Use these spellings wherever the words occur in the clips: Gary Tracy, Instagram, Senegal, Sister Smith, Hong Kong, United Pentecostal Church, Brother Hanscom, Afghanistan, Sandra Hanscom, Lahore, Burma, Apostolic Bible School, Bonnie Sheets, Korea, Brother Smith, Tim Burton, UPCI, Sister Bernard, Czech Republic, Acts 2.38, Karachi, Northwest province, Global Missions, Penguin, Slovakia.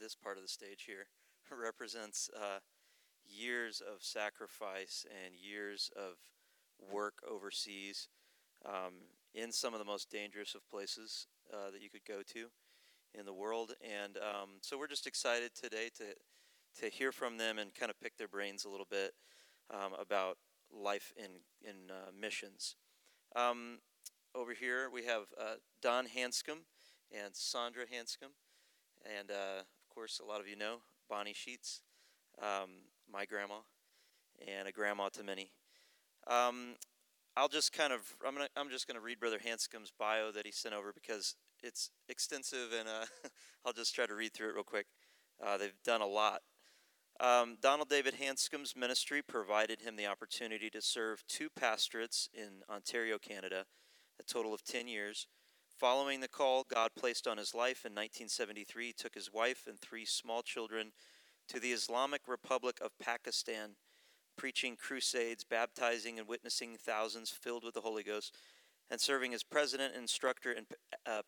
This part of the stage here represents years of sacrifice and years of work overseas, in some of the most dangerous of places that you could go to in the world. And so we're just excited today to hear from them and kind of pick their brains a little bit about life in missions. Over here we have Don Hanscom and Sandra Hanscom, and of course a lot of you know Bonnie Sheets, my grandma, and a grandma to many. I'm just gonna read Brother Hanscom's bio that he sent over because it's extensive, and I'll just try to read through it real quick. They've done a lot. Donald David Hanscom's ministry provided him the opportunity to serve two pastorates in Ontario, Canada, a total of 10 years. Following the call God placed on his life in 1973, he took his wife and three small children to the Islamic Republic of Pakistan, preaching crusades, baptizing and witnessing thousands filled with the Holy Ghost, and serving as president and instructor in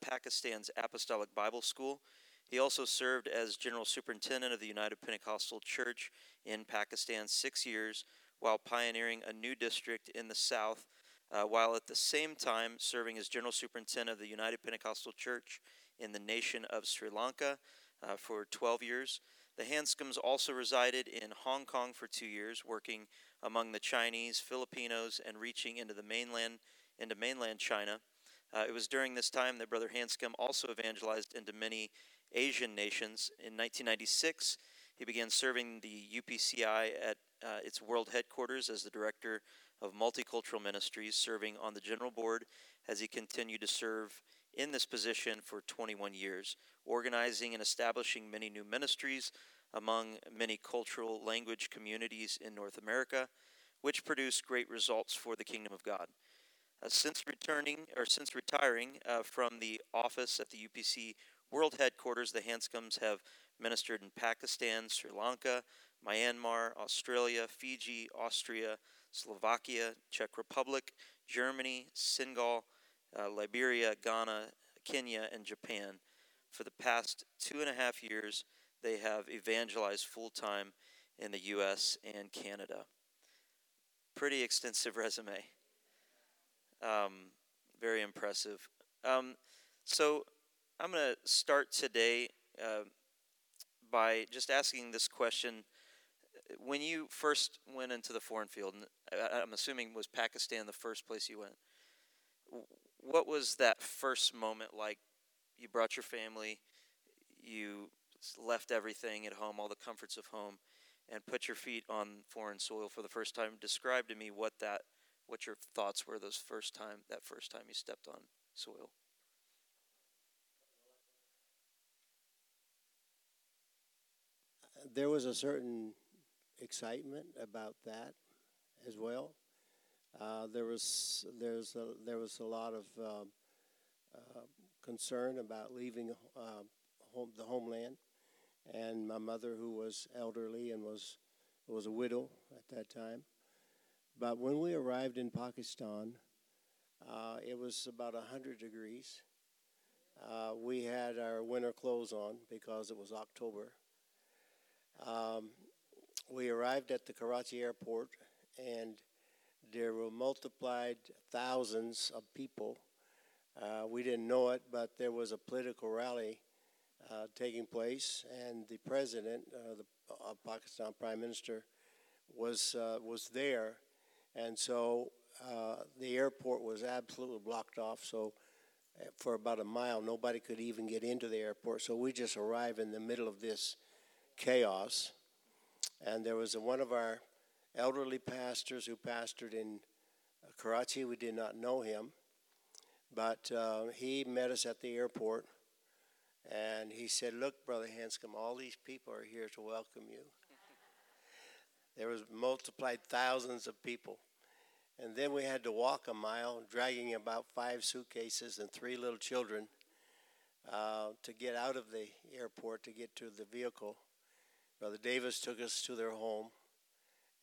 Pakistan's Apostolic Bible School. He also served as general superintendent of the United Pentecostal Church in Pakistan 6 years, while pioneering a new district in the South, while at the same time serving as general superintendent of the United Pentecostal Church in the nation of Sri Lanka for 12 years. The Hanscoms also resided in Hong Kong for 2 years, working among the Chinese, Filipinos, and reaching into mainland China. It was during this time that Brother Hanscom also evangelized into many Asian nations. In 1996, he began serving the UPCI at its world headquarters as the director of multicultural ministries, serving on the general board as he continued to serve in this position for 21 years, organizing and establishing many new ministries among many cultural language communities in North America, which produced great results for the Kingdom of God. Since retiring from the office at the UPC World Headquarters, the Hanscoms have ministered in Pakistan, Sri Lanka, Myanmar, Australia, Fiji, Austria, Slovakia, Czech Republic, Germany, Senegal, Liberia, Ghana, Kenya, and Japan. For the past 2.5 years, they have evangelized full-time in the U.S. and Canada. Pretty extensive resume. Very impressive. So I'm going to start today by just asking this question. When you first went into the foreign field, and I'm assuming was Pakistan the first place you went, what was that first moment like? You brought your family, you left everything at home, all the comforts of home, and put your feet on foreign soil for the first time. Describe to me what your thoughts were that first time you stepped on soil. There was a certain excitement about that as well. There was a lot of concern about leaving the homeland, and my mother, who was elderly and was a widow at that time. But when we arrived in Pakistan, it was about 100 degrees. We had our winter clothes on because it was October. We arrived at the Karachi airport, and there were multiplied thousands of people. We didn't know it, but there was a political rally taking place, and the president of Pakistan, Prime Minister, was there. And so the airport was absolutely blocked off, so for about a mile, nobody could even get into the airport. So we just arrived in the middle of this chaos, and there was one of our elderly pastors who pastored in Karachi. We did not know him, but he met us at the airport And he said, "Look, Brother Hanscom, all these people are here to welcome you." There was multiplied thousands of people. And then we had to walk a mile, dragging about 5 suitcases and 3 little children to get out of the airport to get to the vehicle. Brother Davis took us to their home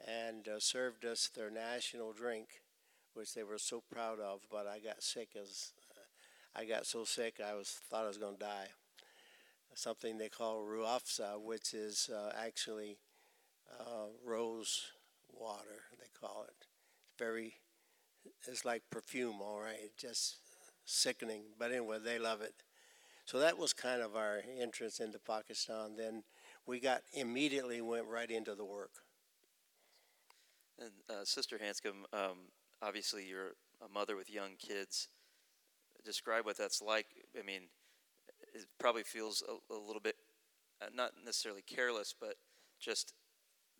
and served us their national drink, which they were so proud of. But I got sick. I got so sick I thought I was going to die. Something they call Ruafza, which is actually rose water, they call it. It's like perfume, all right, just sickening. But anyway, they love it. So that was kind of our entrance into Pakistan. Then we immediately went right into the work. And Sister Hanscom, obviously you're a mother with young kids. Describe what that's like. I mean, it probably feels a little bit, not necessarily careless, but just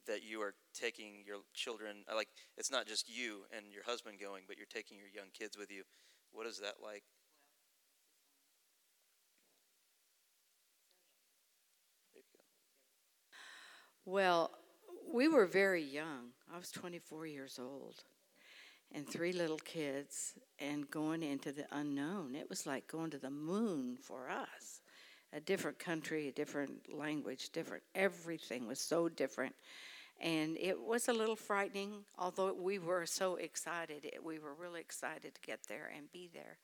that you are taking your children, like it's not just you and your husband going, but you're taking your young kids with you. What is that like? There you go. Well, we were very young. I was 24 years old and 3 little kids and going into the unknown. It was like going to the moon for us. A different country, a different language, different, everything was so different. And it was a little frightening, although we were so excited. We were really excited to get there and be there.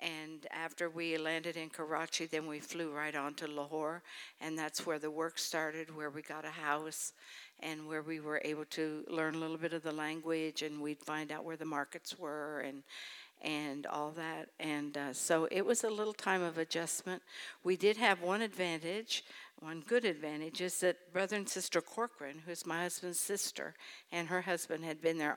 And after we landed in Karachi, then we flew right on to Lahore, and that's where the work started, where we got a house and where we were able to learn a little bit of the language, and we'd find out where the markets were and all that. And so it was a little time of adjustment. We did have one advantage. One good advantage is that Brother and Sister Corcoran, who's my husband's sister, and her husband had been there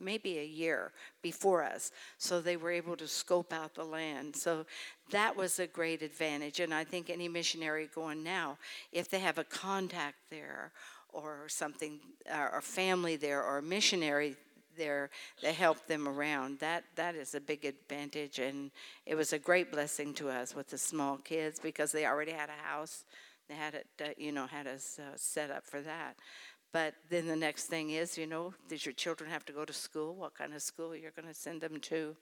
maybe a year before us, so they were able to scope out the land. So that was a great advantage, and I think any missionary going now, if they have a contact there or something, or family there or a missionary there, they help them around. That is a big advantage, and it was a great blessing to us with the small kids because they already had a house. They had it, had us set up for that. But then the next thing is, did your children have to go to school? What kind of school you're going to send them to?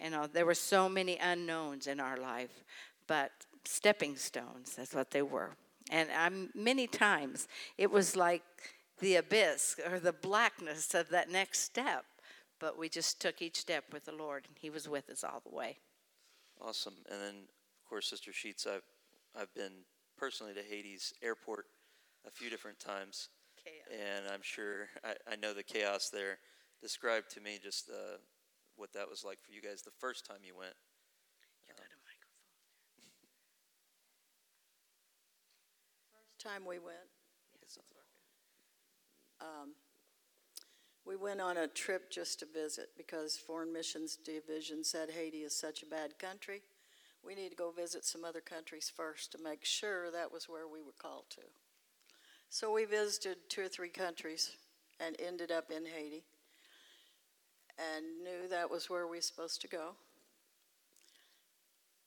And there were so many unknowns in our life, but stepping stones, that's what they were. And many times it was like the abyss or the blackness of that next step, but we just took each step with the Lord, and He was with us all the way. Awesome. And then, of course, Sister Sheets, I've been personally to Haiti's airport a few different times. Chaos. And I'm sure I know the chaos there. Describe to me just what that was like for you guys the first time you went. You got a microphone. First time we went. Yes. We went on a trip just to visit because Foreign Missions Division said Haiti is such a bad country. We need to go visit some other countries first to make sure that was where we were called to. So we visited 2 or 3 countries and ended up in Haiti and knew that was where we were supposed to go.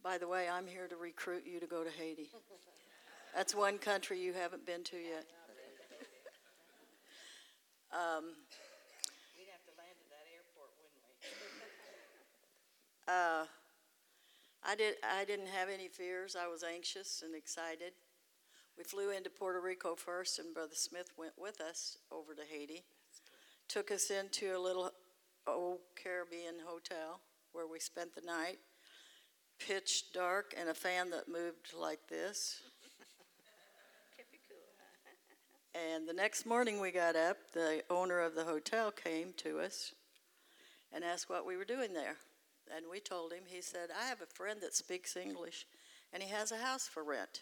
By the way, I'm here to recruit you to go to Haiti. That's one country you haven't been to yet. We'd have to land at that airport, wouldn't we? I didn't have any fears. I was anxious and excited. We flew into Puerto Rico first, and Brother Smith went with us over to Haiti. Took us into a little old Caribbean hotel where we spent the night. Pitch dark and a fan that moved like this. Kept it cool. And the next morning we got up, the owner of the hotel came to us and asked what we were doing there. And we told him, he said, "I have a friend that speaks English, and he has a house for rent."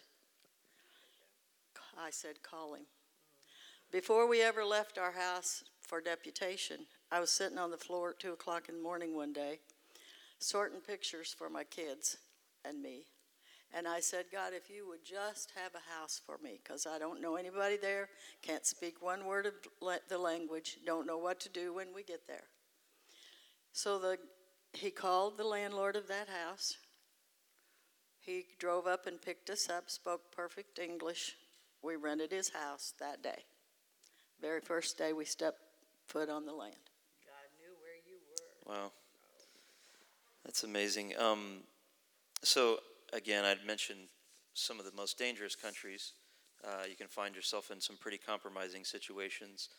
I said, "Call him." Before we ever left our house for deputation, I was sitting on the floor at 2:00 in the morning one day, sorting pictures for my kids and me. And I said, "God, if you would just have a house for me, because I don't know anybody there, can't speak one word of the language, don't know what to do when we get there." So he called the landlord of that house, He drove up and picked us up, spoke perfect English. We rented his house that day. Very first day we stepped foot on the land. God knew where you were. Wow. That's amazing. So, again, I'd mentioned some of the most dangerous countries. You can find yourself in some pretty compromising situations.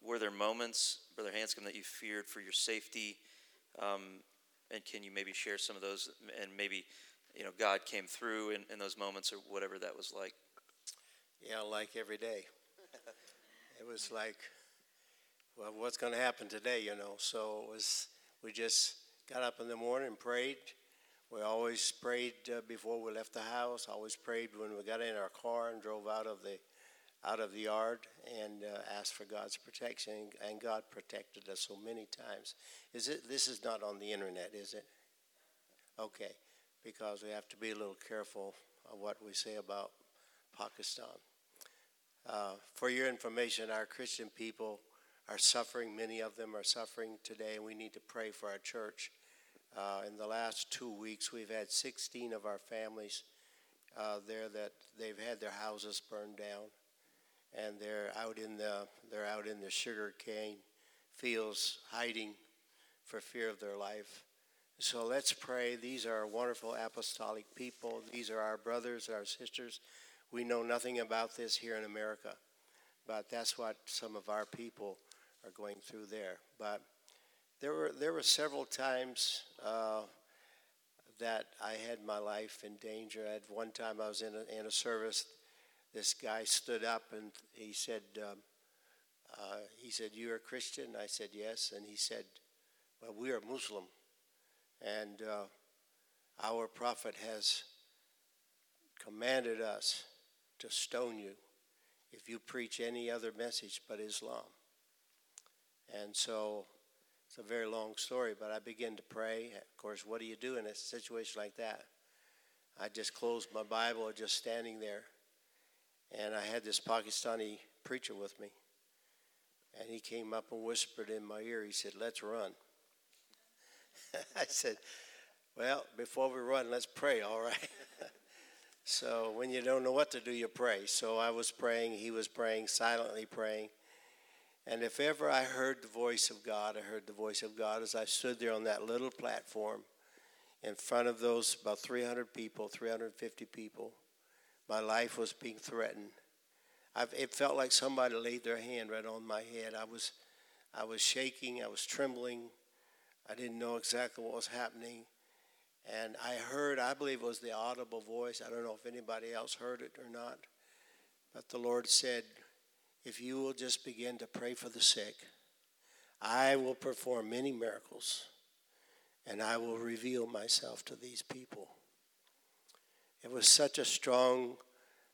Were there moments, Brother Hanscom, that you feared for your safety? And can you maybe share some of those? And maybe, you know, God came through in those moments or whatever that was like. Yeah, like every day. It was like, well, what's going to happen today, you know? So it was, we just got up in the morning and prayed. We always prayed before we left the house. Always prayed when we got in our car and drove out of the yard, and asked for God's protection, and God protected us so many times. This is not on the internet, is it? Okay, because we have to be a little careful of what we say about Pakistan. For your information, our Christian people are suffering. Many of them are suffering today, and we need to pray for our church. In the last 2 weeks, we've had 16 of our families there that they've had their houses burned down. And they're out in the sugar cane fields hiding for fear of their life. So let's pray. These are wonderful apostolic people. These are our brothers, our sisters. We know nothing about this here in America, but that's what some of our people are going through there. But there were several times that I had my life in danger. At one time, I was in a service. This guy stood up and he said, "You're a Christian?" I said, "Yes." And he said, "Well, we are Muslim, and our prophet has commanded us to stone you if you preach any other message but Islam." And so it's a very long story, but I began to pray. Of course, what do you do in a situation like that? I just closed my Bible, just standing there. And I had this Pakistani preacher with me, and he came up and whispered in my ear. He said, "Let's run." I said, "Well, before we run, let's pray, all right?" So when you don't know what to do, you pray. So I was praying, he was praying, silently praying. And if ever I heard the voice of God, I heard the voice of God as I stood there on that little platform in front of those about 300 people, 350 people. My life was being threatened. It felt like somebody laid their hand right on my head. I was shaking. I was trembling. I didn't know exactly what was happening. And I heard, I believe it was the audible voice. I don't know if anybody else heard it or not. But the Lord said, "If you will just begin to pray for the sick, I will perform many miracles, and I will reveal myself to these people." It was such a strong,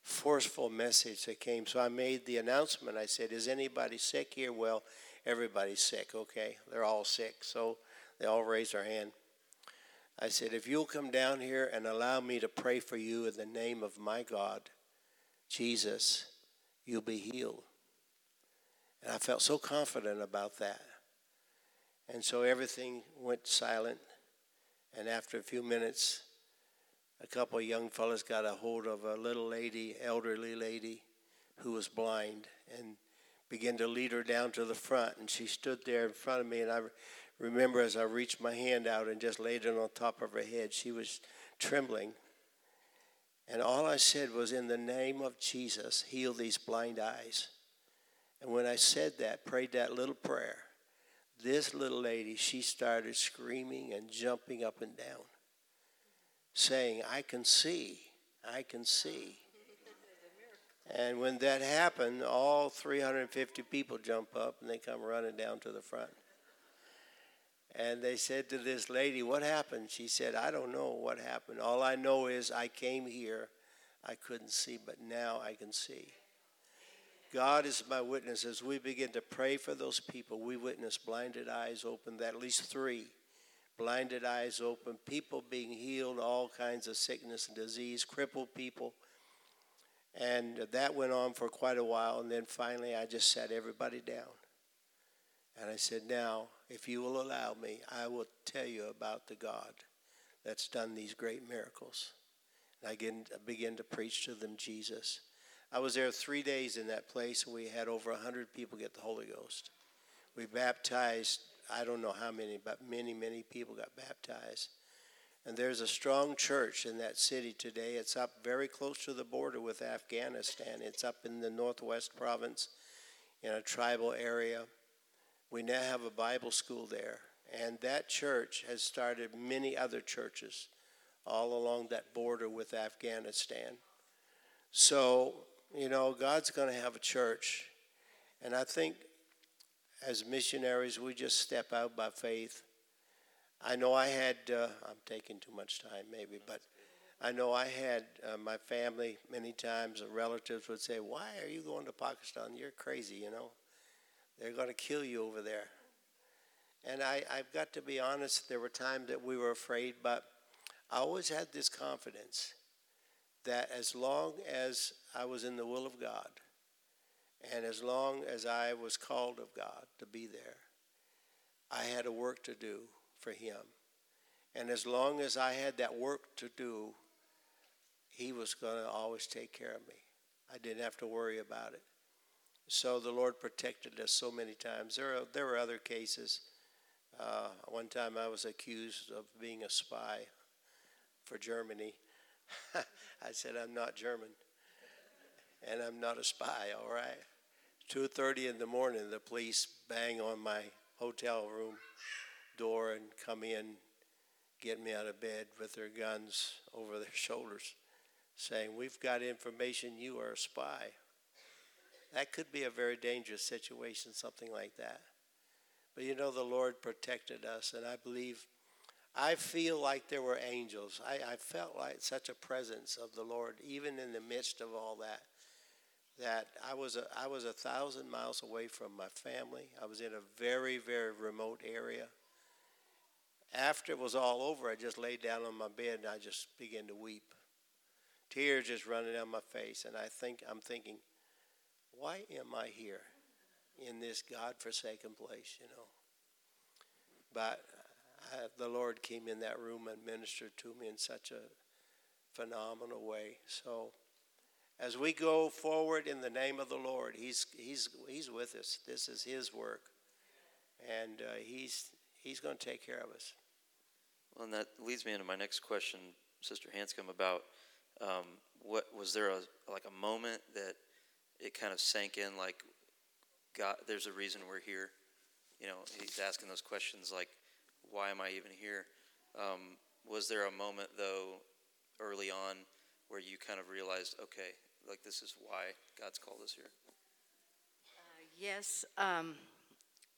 forceful message that came. So I made the announcement. I said, "Is anybody sick here?" "Well, everybody's sick." "Okay, they're all sick." So they all raised their hand. I said, "If you'll come down here and allow me to pray for you in the name of my God, Jesus, you'll be healed." And I felt so confident about that. And so everything went silent. And after a few minutes, a couple of young fellas got a hold of a little lady, elderly lady, who was blind, and began to lead her down to the front. And she stood there in front of me, and I remember as I reached my hand out and just laid it on top of her head, she was trembling. And all I said was, "In the name of Jesus, heal these blind eyes." And when I said that, prayed that little prayer, this little lady, she started screaming and jumping up and down, saying, "I can see, I can see." And when that happened, all 350 people jump up and they come running down to the front. And they said to this lady, "What happened?" She said, "I don't know what happened. All I know is I came here, I couldn't see, but now I can see." God is my witness. As we begin to pray for those people, we witness blinded eyes open, at least three. Blinded eyes open, people being healed, all kinds of sickness and disease, crippled people. And that went on for quite a while. And then finally, I just sat everybody down. And I said, "Now, if you will allow me, I will tell you about the God that's done these great miracles. And I began to preach to them Jesus. I was there 3 days in that place. We had over 100 people get the Holy Ghost. We baptized, I don't know how many, but many, many people got baptized. And there's a strong church in that city today. It's up very close to the border with Afghanistan. It's up in the northwest province in a tribal area. We now have a Bible school there. And that church has started many other churches all along that border with Afghanistan. So, you know, God's going to have a church. And I think as missionaries, we just step out by faith. I know I had, I'm taking too much time maybe, but I know I had my family many times, relatives would say, why are you going to Pakistan? You're crazy, you know. They're going to kill you over there. And I've got to be honest, there were times that we were afraid, but I always had this confidence that as long as I was in the will of God, and as long as I was called of God to be there, I had a work to do for him. And as long as I had that work to do, he was going to always take care of me. I didn't have to worry about it. So the Lord protected us so many times. There were other cases. One time I was accused of being a spy for Germany. I said, I'm not German. And I'm not a spy, all right? 2:30 in the morning, the police bang on my hotel room door and come in, get me out of bed with their guns over their shoulders, saying, we've got information, you are a spy. That could be a very dangerous situation, something like that. But you know, the Lord protected us, and I believe, I feel like there were angels. I felt like such a presence of the Lord, even in the midst of all that, that I was 1,000 miles away from my family. I was in a very, very remote area. After it was all over, I just laid down on my bed and I just began to weep. Tears just running down my face. And I'm thinking, why am I here in this God-forsaken place, you know? But the Lord came in that room and ministered to me in such a phenomenal way. So as we go forward in the name of the Lord, He's with us. This is His work. And He's going to take care of us. Well, and that leads me into my next question, Sister Hanscom, about what was there a moment that it kind of sank in, like, God, there's a reason we're here. You know, he's asking those questions like, why am I even here? Was there a moment, though, early on where you kind of realized, okay, like, this is why God's called us here? Yes.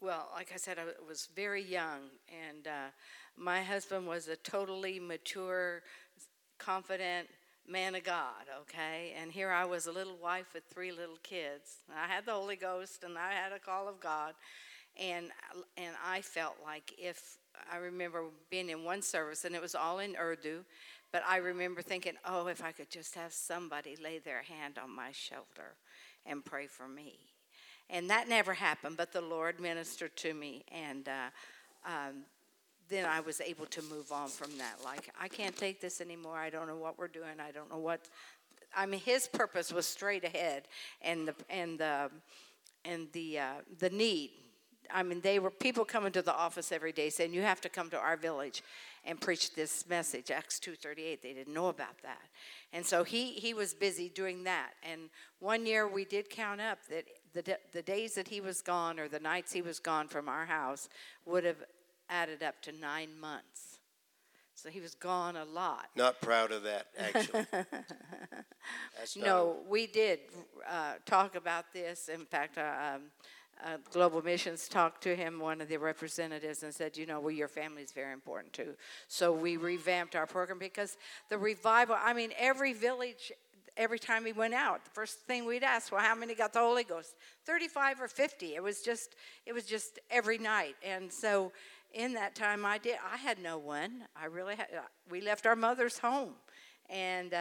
Well, like I said, I was very young, and my husband was a totally mature, confident man of God, okay? And here I was, a little wife with three little kids. I had the Holy Ghost, and I had a call of God, and I felt like if, I remember being in one service, and it was all in Urdu, but I remember thinking, oh, if I could just have somebody lay their hand on my shoulder and pray for me. And that never happened, but the Lord ministered to me, and then I was able to move on from that. Like, I can't take this anymore. I don't know what we're doing. I don't know what. I mean, his purpose was straight ahead, and the need. I mean, they were people coming to the office every day saying, "You have to come to our village and preach this message." Acts 2:38. They didn't know about that, and so he was busy doing that. And one year we did count up that the days that he was gone or the nights he was gone from our house would have added up to 9 months. So he was gone a lot. Not proud of that, actually. No, we did talk about this. In fact, Global Missions talked to him, one of the representatives, and said, you know, well, your family is very important, too. So we revamped our program because the revival, I mean, every village, every time we went out, the first thing we'd ask, well, how many got the Holy Ghost? 35 or 50. It was just every night. And so in that time I had no one. We left our mother's home. And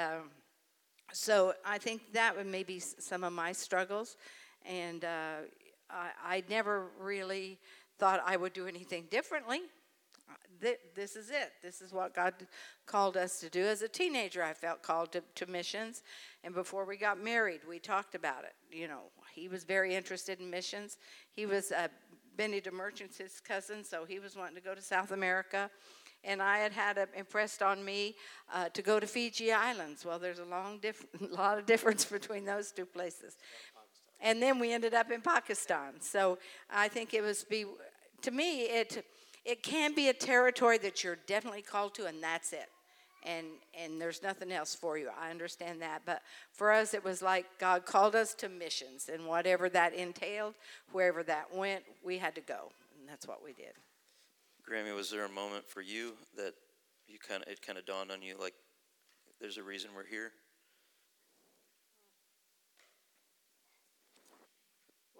so I think that would maybe some of my struggles. And I never really thought I would do anything differently. This is it. This is what God called us to do. As a teenager, I felt called to missions. And before we got married, we talked about it. You know, he was very interested in missions. He was Benny DeMerchant's his cousin, so he was wanting to go to South America. And I had impressed on me to go to Fiji Islands. Well, there's a lot of difference between those two places. And then we ended up in Pakistan. So I think it was, to me, it can be a territory that you're definitely called to, and that's it. And there's nothing else for you. I understand that. But for us, it was like God called us to missions. And whatever that entailed, wherever that went, we had to go. And that's what we did. Grammy, was there a moment for you that you it kind of dawned on you, like, there's a reason we're here?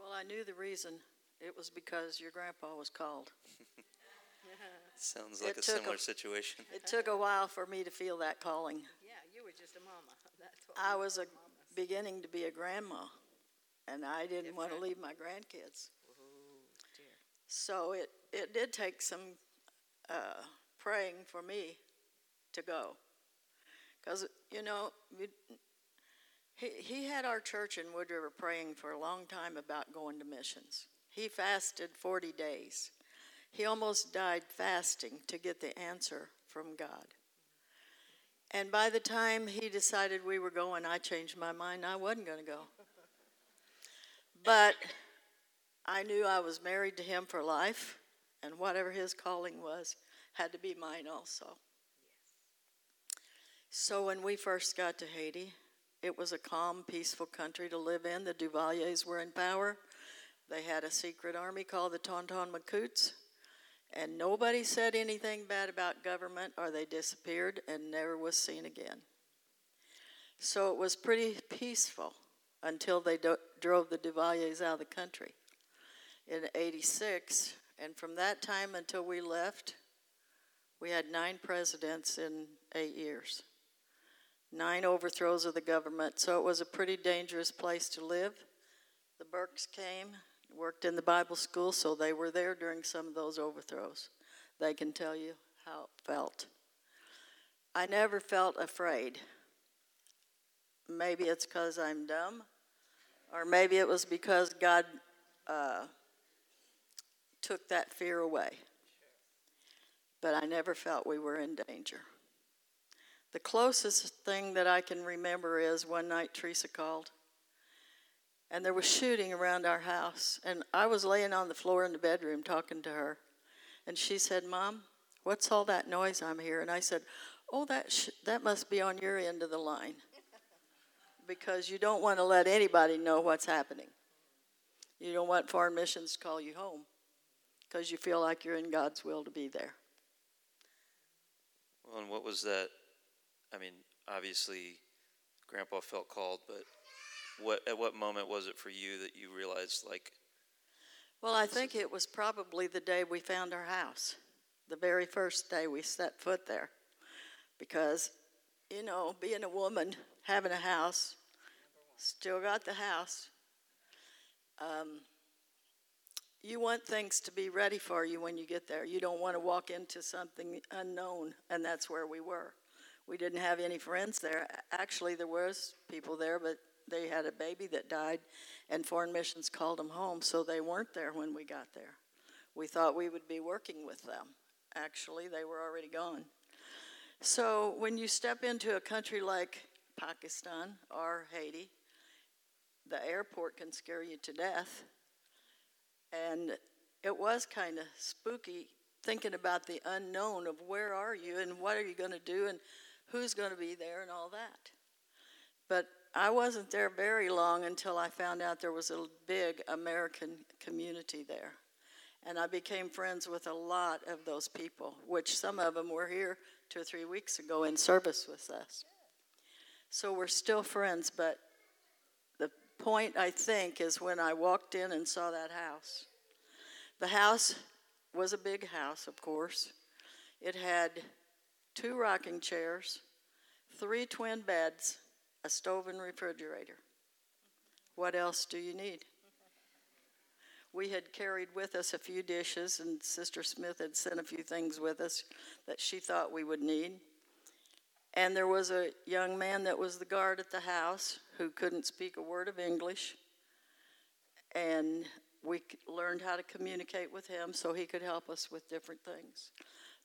Well, I knew the reason. It was because your grandpa was called. Sounds like a similar situation. It took a while for me to feel that calling. Yeah, you were just a mama. That's what I was beginning to be a grandma, and I didn't want to leave my grandkids. Oh, dear. So it did take some praying for me to go. Because, you know, he had our church in Wood River praying for a long time about going to missions. He fasted 40 days. He almost died fasting to get the answer from God. And by the time he decided we were going, I changed my mind. I wasn't going to go. But I knew I was married to him for life, and whatever his calling was had to be mine also. Yes. So when we first got to Haiti, it was a calm, peaceful country to live in. The Duvaliers were in power. They had a secret army called the Tonton Makouts. And nobody said anything bad about government, or they disappeared and never was seen again. So it was pretty peaceful until they drove the Duvaliers out of the country in 86. And from that time until we left, we had 9 presidents in 8 years. 9 overthrows of the government. So it was a pretty dangerous place to live. The Burkes came, worked in the Bible school, so they were there during some of those overthrows. They can tell you how it felt. I never felt afraid. Maybe it's because I'm dumb, or maybe it was because God took that fear away. But I never felt we were in danger. The closest thing that I can remember is one night Teresa called, and there was shooting around our house. And I was laying on the floor in the bedroom talking to her. And she said, "Mom, what's all that noise I'm hearing?" And I said, "Oh, that must be on your end of the line. Because you don't want to let anybody know what's happening. You don't want foreign missions to call you home. Because you feel like you're in God's will to be there." Well, and what was that? I mean, obviously, Grandpa felt called, but At what moment was it for you that you realized, like... Well, I think it was probably the day we found our house, the very first day we set foot there. Because, you know, being a woman, having a house, still got the house, you want things to be ready for you when you get there. You don't want to walk into something unknown, and that's where we were. We didn't have any friends there. Actually, there was people there, but they had a baby that died, and foreign missions called them home, so they weren't there when we got there. We thought we would be working with them. Actually, they were already gone. So when you step into a country like Pakistan or Haiti, the airport can scare you to death. And it was kind of spooky thinking about the unknown of where are you and what are you going to do and who's going to be there and all that. But I wasn't there very long until I found out there was a big American community there. And I became friends with a lot of those people, which some of them were here 2 or 3 weeks ago in service with us. So we're still friends, but the point, I think, is when I walked in and saw that house. The house was a big house, of course. It had 2 rocking chairs, 3 twin beds, a stove and refrigerator. What else do you need? We had carried with us a few dishes, and Sister Smith had sent a few things with us that she thought we would need. And there was a young man that was the guard at the house who couldn't speak a word of English. And we learned how to communicate with him so he could help us with different things.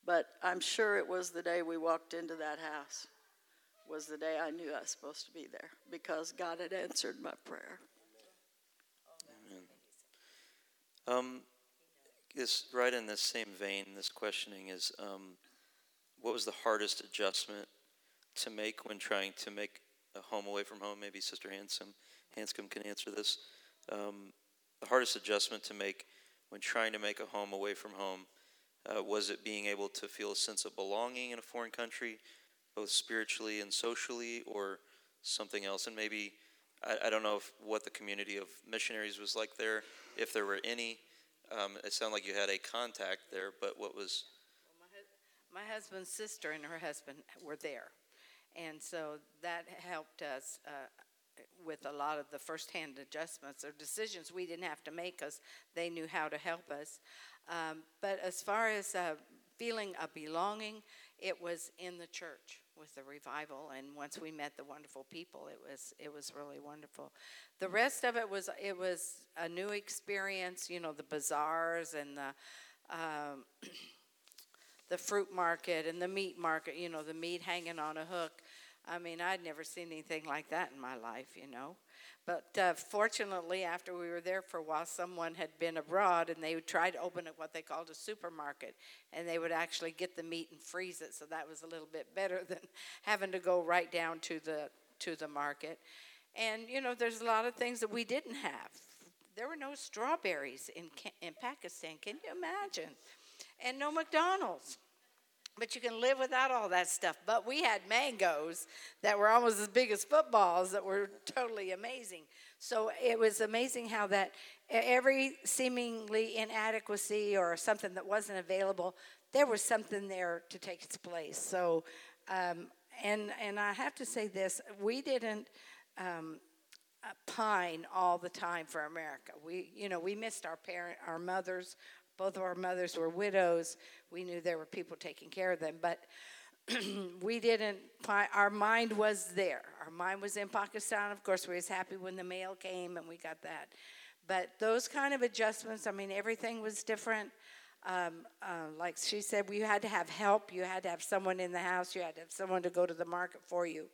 But I'm sure it was the day we walked into that house was the day I knew I was supposed to be there, because God had answered my prayer. This, right in this same vein, this questioning is, what was the hardest adjustment to make when trying to make a home away from home? Maybe Sister Hanscom can answer this. The hardest adjustment to make when trying to make a home away from home, was it being able to feel a sense of belonging in a foreign country, both spiritually and socially, or something else? And maybe, I don't know if what the community of missionaries was like there, if there were any. It sounded like you had a contact there, but what was... Well, my husband's sister and her husband were there, and so that helped us with a lot of the first-hand adjustments or decisions we didn't have to make, because they knew how to help us. But as far as feeling a belonging, it was in the church with the revival, and once we met the wonderful people, it was really wonderful. The rest of it was a new experience, you know, the bazaars and the the fruit market and the meat market, you know, the meat hanging on a hook. I mean, I'd never seen anything like that in my life, you know. But fortunately, after we were there for a while, someone had been abroad, and they would try to open what they called a supermarket, and they would actually get the meat and freeze it, so that was a little bit better than having to go right down to the market. And, you know, there's a lot of things that we didn't have. There were no strawberries in Pakistan, can you imagine? And no McDonald's. But you can live without all that stuff. But we had mangoes that were almost as big as footballs that were totally amazing. So it was amazing how that every seemingly inadequacy or something that wasn't available, there was something there to take its place. So, and I have to say this, we didn't pine all the time for America. We missed our mothers. Both of our mothers were widows. We knew there were people taking care of them, but we didn't. Our mind was there. Our mind was in Pakistan. Of course, we was happy when the mail came and we got that. But those kind of adjustments. I mean, everything was different. Like she said, we had to have help. You had to have someone in the house. You had to have someone to go to the market for you.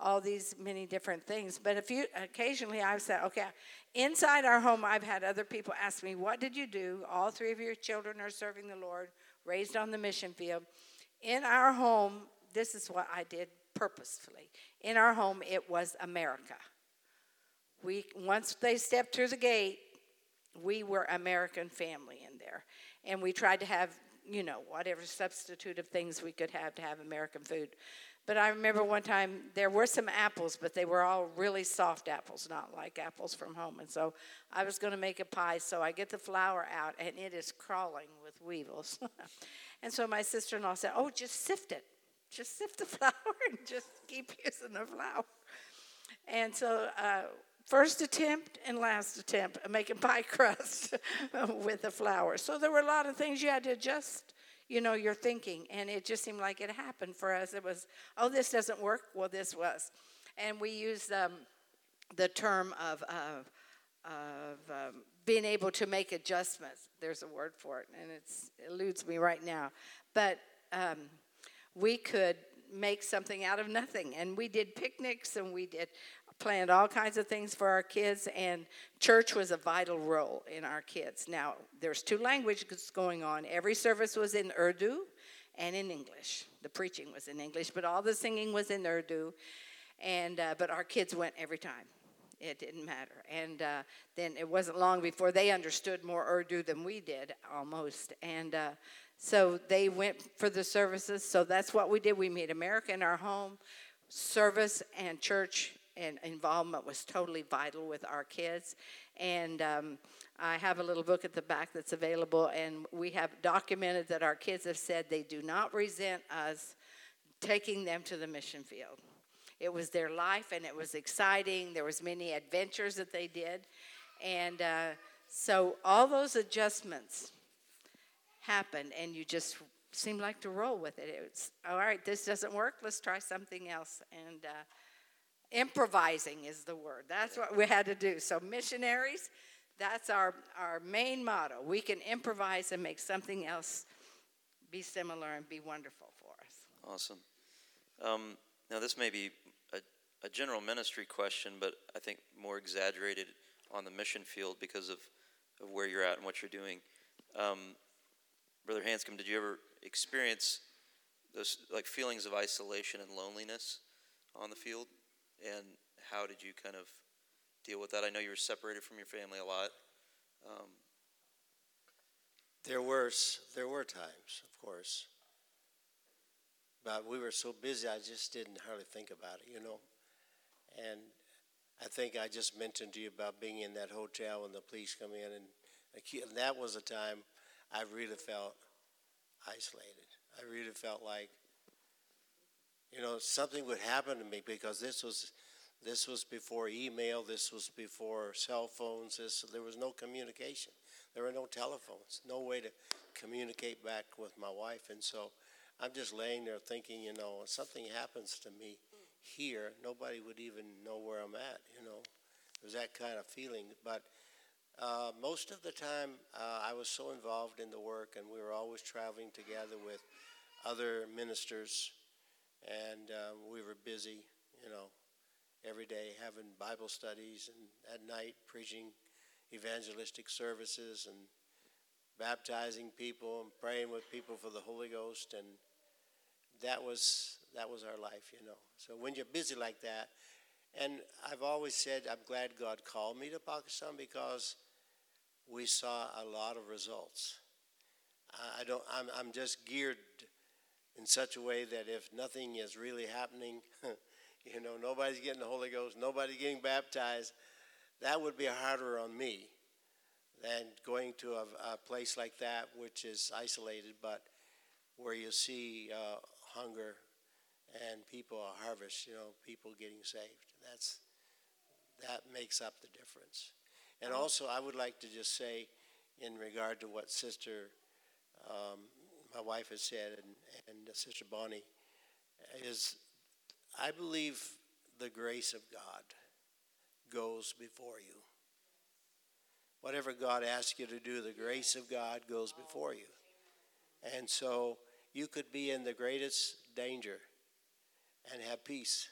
All these many different things. But occasionally I've said, okay, inside our home I've had other people ask me, what did you do? All three of your children are serving the Lord, raised on the mission field. In our home, this is what I did purposefully. In our home, it was America. Once they stepped through the gate, we were American family in there. And we tried to have, you know, whatever substitute of things we could have to have American food. But I remember one time there were some apples, but they were all really soft apples, not like apples from home. And so I was going to make a pie, so I get the flour out, and it is crawling with weevils. And so my sister-in-law said, oh, just sift it. Just sift the flour and just keep using the flour. And so first attempt and last attempt at making pie crust with the flour. So there were a lot of things you had to adjust, you know, your thinking, and it just seemed like it happened for us. It was, oh, this doesn't work. Well, this was, and we used the term of being able to make adjustments. There's a word for it, and it eludes me right now. But we could make something out of nothing, and we did picnics, and we did planned all kinds of things for our kids, and church was a vital role in our kids. Now, there's two languages going on. Every service was in Urdu and in English. The preaching was in English, but all the singing was in Urdu, and but our kids went every time. It didn't matter. And then it wasn't long before they understood more Urdu than we did, almost. And so they went for the services, so that's what we did. We made America in our home. Service and church and involvement was totally vital with our kids. And I have a little book at the back that's available, and we have documented that our kids have said they do not resent us taking them to the mission field. It was their life, and it was exciting. There was many adventures that they did. And So all those adjustments happen, and you just seem like to roll with it. It's, all right, this doesn't work, let's try something else. And improvising is the word. That's what we had to do. So missionaries, that's our main motto. We can improvise and make something else be similar and be wonderful for us. Awesome. Now this may be a general ministry question, but I think more exaggerated on the mission field because of where you're at and what you're doing. Brother Hanscom, did you ever experience those like feelings of isolation and loneliness on the field? And how did you kind of deal with that? I know you were separated from your family a lot. There were times, of course. But we were so busy, I just didn't hardly think about it, you know. And I think I just mentioned to you about being in that hotel when the police come in, and that was a time I really felt isolated. I really felt like, you know, something would happen to me, because this was before email, this was before cell phones, there was no communication. There were no telephones, no way to communicate back with my wife. And so I'm just laying there thinking, you know, if something happens to me here, nobody would even know where I'm at, you know. It was that kind of feeling. But most of the time, I was so involved in the work, and we were always traveling together with other ministers, and we were busy, you know, every day having Bible studies, and at night preaching evangelistic services and baptizing people and praying with people for the Holy Ghost. And that was our life, you know. So when you're busy like that, and I've always said I'm glad God called me to Pakistan, because we saw a lot of results. I'm just geared in such a way that if nothing is really happening, you know, nobody's getting the Holy Ghost, nobody's getting baptized, that would be harder on me than going to a place like that, which is isolated, but where you see hunger and people a harvest, you know, people getting saved. That makes up the difference. And also, I would like to just say, in regard to what Sister, my wife has said, and Sister Bonnie, is I believe the grace of God goes before you. Whatever God asks you to do, the grace of God goes before you. And so you could be in the greatest danger and have peace,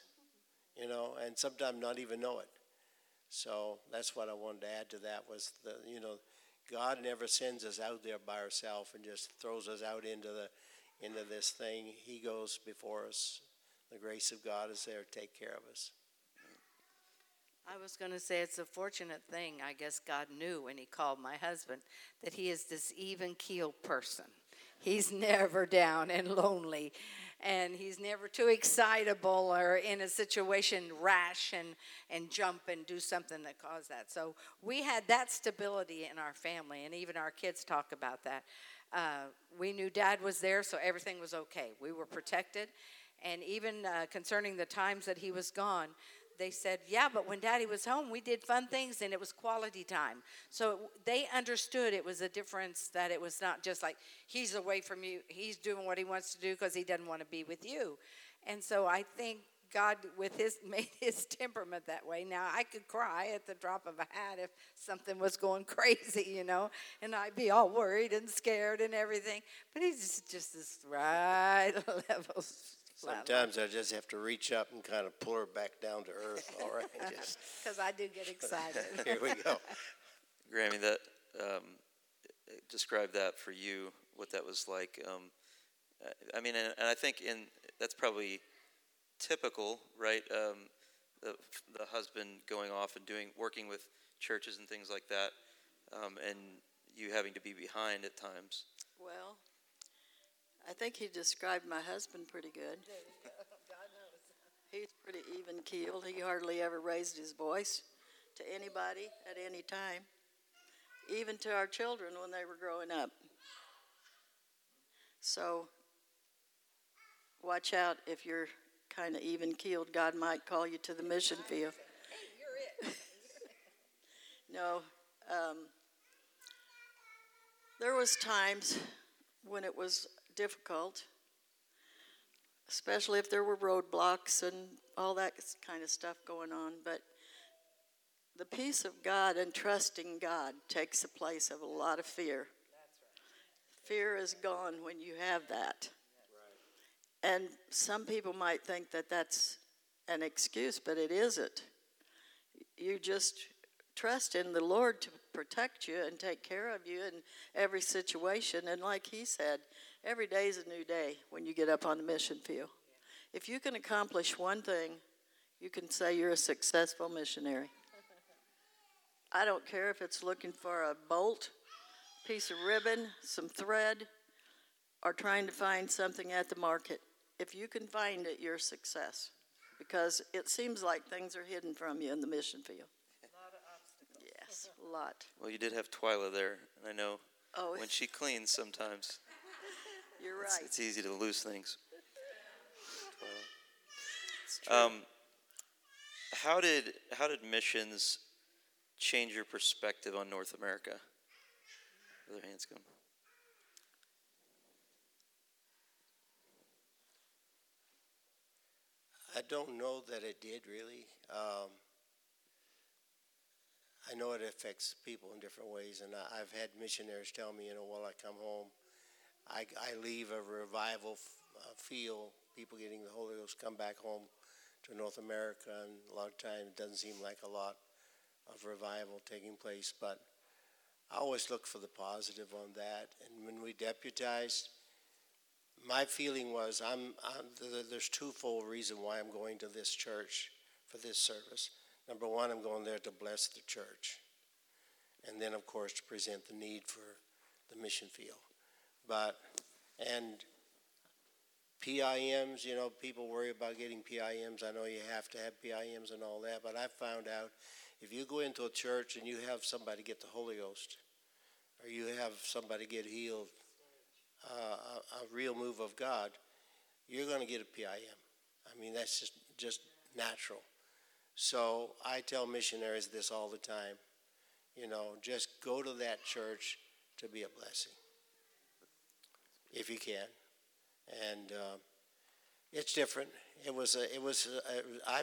you know, and sometimes not even know it. So that's what I wanted to add to that, was the, you know, God never sends us out there by ourselves and just throws us out into this thing. He goes before us. The grace of God is there to take care of us. I was going to say, it's a fortunate thing. I guess God knew when he called my husband that he is this even-keeled person. He's never down and lonely, and he's never too excitable or in a situation rash and jump and do something that caused that. So we had that stability in our family, and even our kids talk about that. We knew Dad was there, so everything was okay. We were protected, and even concerning the times that he was gone, they said, yeah, but when Daddy was home, we did fun things, and it was quality time. So they understood it was a difference, that it was not just like, he's away from you, he's doing what he wants to do because he doesn't want to be with you. And so I think God, with his, made his temperament that way. Now, I could cry at the drop of a hat if something was going crazy, you know, and I'd be all worried and scared and everything. But he's just this right level. Sometimes I just have to reach up and kind of pull her back down to earth, all right? Because I do get excited. Here we go. Grammy, that describe that for you, what that was like. I mean, and I think that's probably typical, right? The husband going off and working with churches and things like that, and you having to be behind at times. Well, I think he described my husband pretty good. God knows. He's pretty even-keeled. He hardly ever raised his voice to anybody at any time, even to our children when they were growing up. So watch out if you're kind of even-keeled. God might call you to the mission field. Hey, you're it. No, was times when it was difficult, especially if there were roadblocks and all that kind of stuff going on, but the peace of God and trusting God takes the place of a lot of fear. Fear is gone when you have that. And some people might think that that's an excuse, but it isn't. You just trust in the Lord to protect you and take care of you in every situation. And like he said, every day is a new day when you get up on the mission field. If you can accomplish one thing, you can say you're a successful missionary. I don't care if it's looking for a bolt, piece of ribbon, some thread, or trying to find something at the market. If you can find it, you're a success, because it seems like things are hidden from you in the mission field. A lot of obstacles. Yes, a lot. Well, you did have Twyla there, and I know when she cleans sometimes. You're right. It's easy to lose things. It's true. How did missions change your perspective on North America? Brother Hanscom. I don't know that it did really. I know it affects people in different ways, and I've had missionaries tell me, while I come home, I leave a revival feel, people getting the Holy Ghost, come back home to North America, and a lot of times it doesn't seem like a lot of revival taking place, but I always look for the positive on that. And when we deputized, my feeling was there's twofold reason why I'm going to this church for this service. Number one, I'm going there to bless the church, and then of course to present the need for the mission field. And PIMs, people worry about getting PIMs. I know you have to have PIMs and all that, but I found out if you go into a church and you have somebody get the Holy Ghost, or you have somebody get healed, a real move of God, you're going to get a PIM. I mean, that's just natural. So I tell missionaries this all the time, just go to that church to be a blessing, if you can. And it's different. I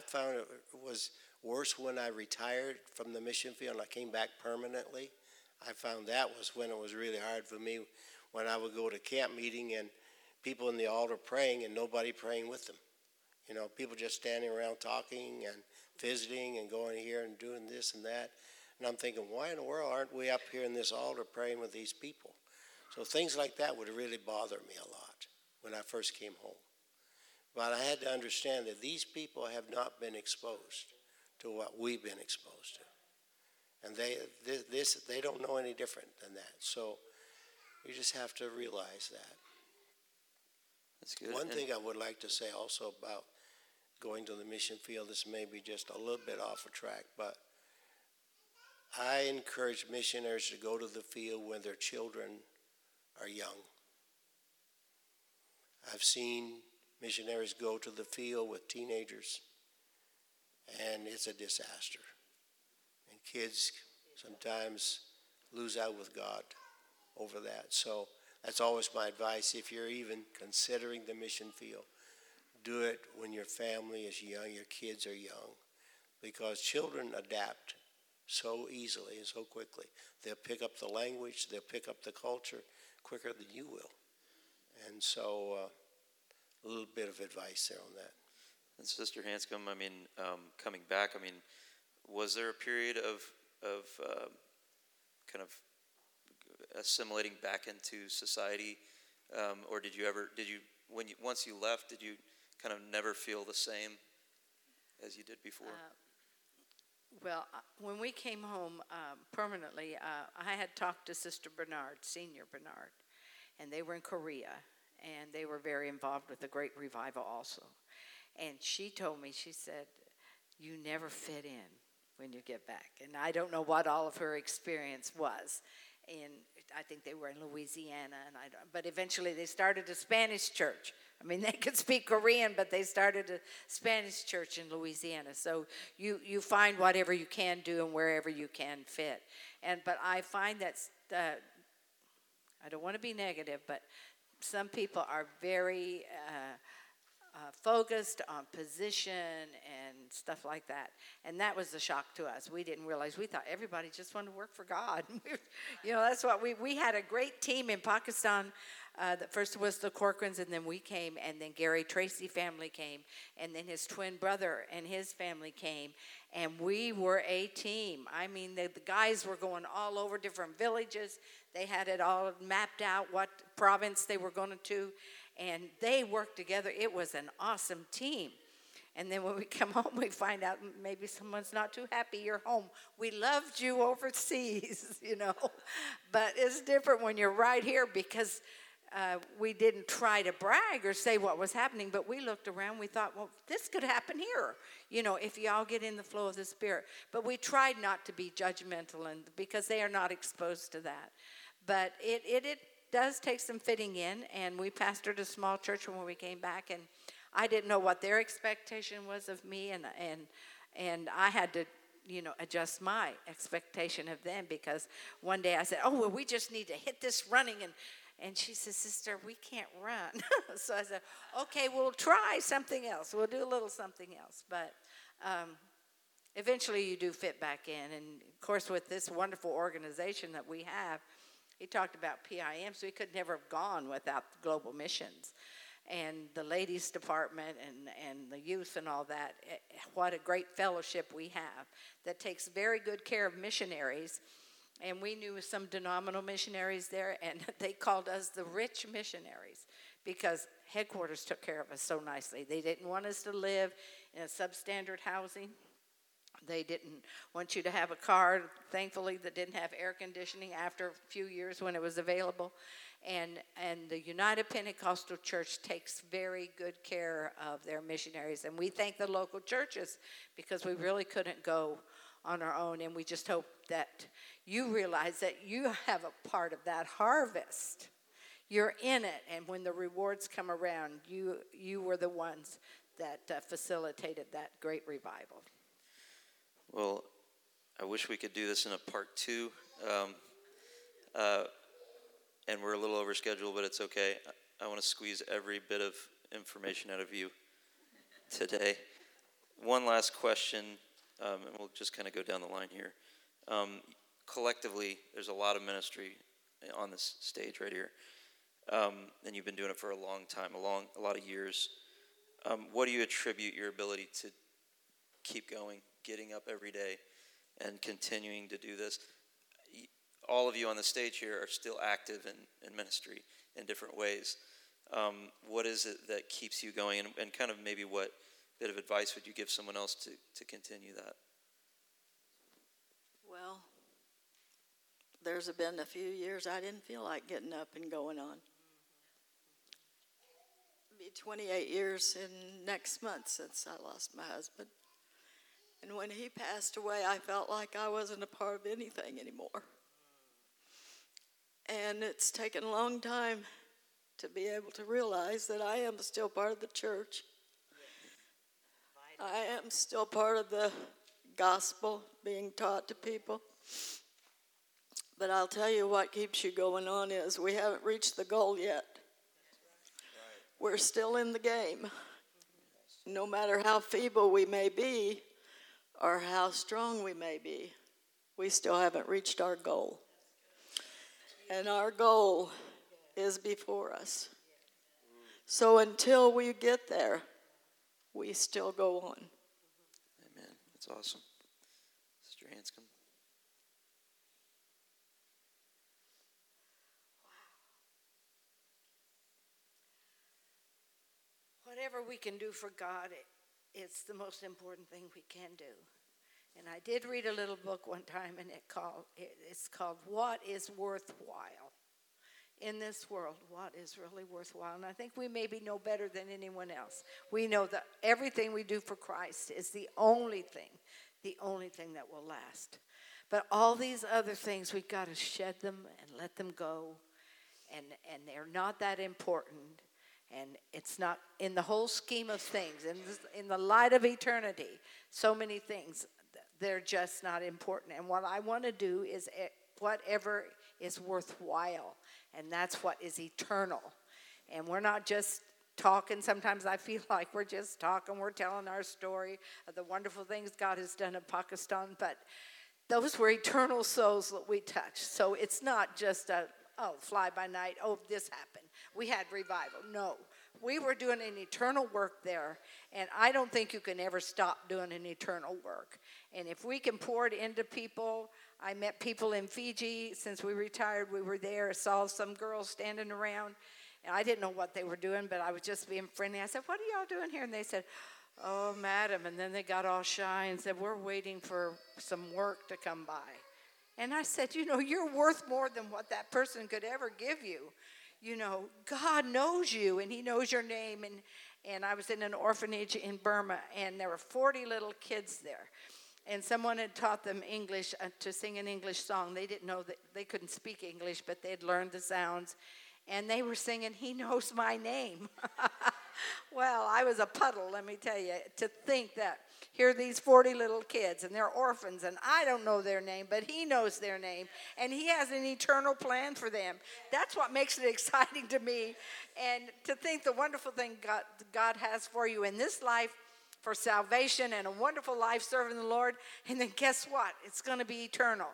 found it was worse when I retired from the mission field and I came back permanently. I found that was when it was really hard for me, when I would go to camp meeting and people in the altar praying and nobody praying with them. People just standing around talking and visiting and going here and doing this and that. And I'm thinking, why in the world aren't we up here in this altar praying with these people? So things like that would really bother me a lot when I first came home. But I had to understand that these people have not been exposed to what we've been exposed to. And they don't know any different than that. So you just have to realize that. That's good. One thing I would like to say also about going to the mission field, this may be just a little bit off of track, but I encourage missionaries to go to the field when their children are young. I've seen missionaries go to the field with teenagers, and it's a disaster. And kids sometimes lose out with God over that. So that's always my advice. If you're even considering the mission field, do it when your family is young, your kids are young, because children adapt so easily and so quickly. They'll pick up the language, they'll pick up the culture quicker than you will. And so a little bit of advice there on that. And Sister Hanscom, coming back, was there a period of kind of assimilating back into society, or once you left, did you kind of never feel the same as you did before? Well, when we came home permanently, I had talked to Sister Bernard, Senior Bernard, and they were in Korea, and they were very involved with the Great Revival also. And she told me, she said, you never fit in when you get back. And I don't know what all of her experience was. And I think they were in Louisiana, but eventually they started a Spanish church. They could speak Korean, but they started a Spanish church in Louisiana. So you find whatever you can do and wherever you can fit. But I find that I don't want to be negative, but some people are very focused on position and stuff like that. And that was the shock to us. We didn't realize. We thought everybody just wanted to work for God. You know, that's what we had a great team in Pakistan. That first was the Corcorans, and then we came, and then Gary Tracy family came, and then his twin brother and his family came, and we were a team. I mean, the guys were going all over different villages. They had it all mapped out, what province they were going to, and they worked together. It was an awesome team. And then when we come home, we find out maybe someone's not too happy you're home. We loved you overseas, you know. But it's different when you're right here, because we didn't try to brag or say what was happening, but we looked around. We thought, well, this could happen here, you know, if y'all get in the flow of the Spirit. But we tried not to be judgmental, and because they are not exposed to that. But it does take some fitting in, and we pastored a small church when we came back, and I didn't know what their expectation was of me, and I had to, you know, adjust my expectation of them, because one day I said, oh, well, we just need to hit this running, and she says, Sister, we can't run. So I said, okay, we'll try something else. We'll do a little something else. But eventually you do fit back in. And, of course, with this wonderful organization that we have, he talked about PIM, so he could never have gone without Global Missions and the ladies department and the youth and all that. What a great fellowship we have that takes very good care of missionaries. And we knew some denominational missionaries there, and they called us the rich missionaries, because headquarters took care of us so nicely. They didn't want us to live in a substandard housing. They didn't want you to have a car, thankfully, that didn't have air conditioning after a few years when it was available. And the United Pentecostal Church takes very good care of their missionaries. And we thank the local churches, because we really couldn't go on our own, and we just hope that you realize that you have a part of that harvest. You're in it, and when the rewards come around, you were the ones that facilitated that great revival. Well, I wish we could do this in a part two, and we're a little over schedule, but it's okay. I want to squeeze every bit of information out of you today. One last question. And we'll just kind of go down the line here. Collectively, there's a lot of ministry on this stage right here. And you've been doing it for a long time, a lot of years. What do you attribute your ability to keep going, getting up every day, and continuing to do this? All of you on the stage here are still active in ministry in different ways. What is it that keeps you going, and kind of maybe what bit of advice would you give someone else to continue that? Well, there's been a few years I didn't feel like getting up and going on. It'll be 28 years in next month since I lost my husband. And when he passed away, I felt like I wasn't a part of anything anymore. And it's taken a long time to be able to realize that I am still part of the church. I am still part of the gospel being taught to people. But I'll tell you what keeps you going on is we haven't reached the goal yet. We're still in the game. No matter how feeble we may be or how strong we may be, we still haven't reached our goal. And our goal is before us. So until we get there, we still go on. Amen. That's awesome. Sister Hanscom. Wow. Whatever we can do for God, it's the most important thing we can do. And I did read a little book one time, and it's called What is Worthwhile? In this world, what is really worthwhile? And I think we maybe know better than anyone else. We know that everything we do for Christ is the only thing that will last. But all these other things, we've got to shed them and let them go. And they're not that important. And it's not in the whole scheme of things. In the light of eternity, so many things, they're just not important. And what I want to do is whatever is worthwhile, and that's what is eternal. And we're not just talking. Sometimes I feel like we're just talking. We're telling our story of the wonderful things God has done in Pakistan, but those were eternal souls that we touched. So it's not just a, oh, fly by night, oh, this happened. We had revival. No. We were doing an eternal work there, and I don't think you can ever stop doing an eternal work. And if we can pour it into people, I met people in Fiji. Since we retired, we were there, saw some girls standing around, and I didn't know what they were doing, but I was just being friendly. I said, what are y'all doing here? And they said, oh, madam. And then they got all shy and said, we're waiting for some work to come by. And I said, you know, you're worth more than what that person could ever give you. You know, God knows you, and he knows your name. And I was in an orphanage in Burma, and there were 40 little kids there. And someone had taught them English, to sing an English song. They didn't know that they couldn't speak English, but they'd learned the sounds. And they were singing, he knows my name. Well, I was a puddle, let me tell you, to think that here are these 40 little kids, and they're orphans, and I don't know their name, but he knows their name, and he has an eternal plan for them. That's what makes it exciting to me, and to think the wonderful thing God has for you in this life for salvation and a wonderful life serving the Lord, and then guess what? It's going to be eternal.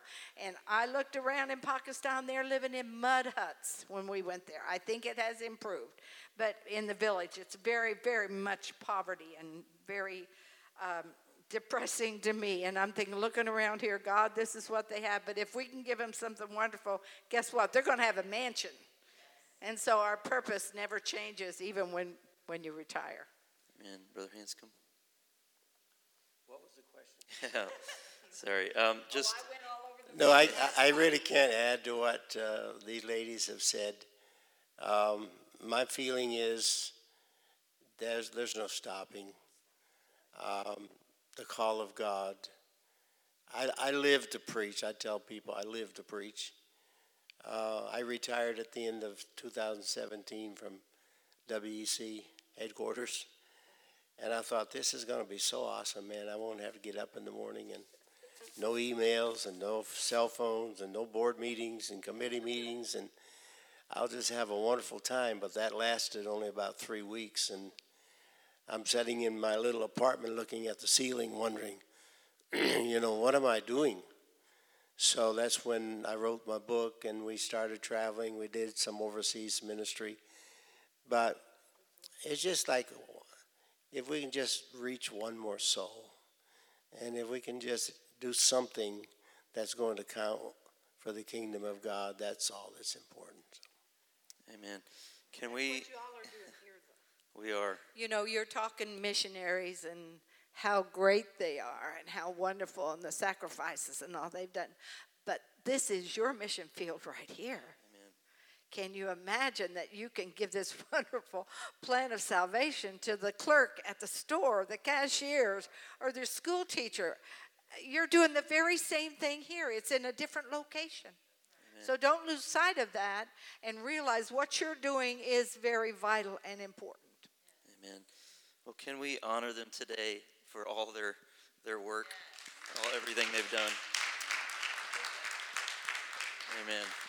And I looked around in Pakistan. They're living in mud huts when we went there. I think it has improved, but in the village, it's very, very much poverty and very depressing to me. And I'm thinking, looking around here, God, this is what they have, but if we can give them something wonderful, guess what? They're going to have a mansion. And so our purpose never changes, even when you retire. Amen. Brother Hanscom. Sorry. I really can't add to what these ladies have said. My feeling is there's no stopping the call of God. I live to preach. I tell people I live to preach. I retired at the end of 2017 from WEC headquarters. And I thought, this is going to be so awesome, man. I won't have to get up in the morning, and no emails and no cell phones and no board meetings and committee meetings. And I'll just have a wonderful time. But that lasted only about 3 weeks. And I'm sitting in my little apartment looking at the ceiling wondering, you know, what am I doing? So that's when I wrote my book and we started traveling. We did some overseas ministry. But it's just like, if we can just reach one more soul, and if we can just do something that's going to count for the kingdom of God, that's all that's important. Amen. Can we? What you all are doing here, though. We are. You know, you're talking missionaries and how great they are and how wonderful and the sacrifices and all they've done. But this is your mission field right here. Can you imagine that you can give this wonderful plan of salvation to the clerk at the store, the cashiers, or the school teacher? You're doing the very same thing here. It's in a different location. Amen. So don't lose sight of that and realize what you're doing is very vital and important. Amen. Well, can we honor them today for all their work, all everything they've done? Amen.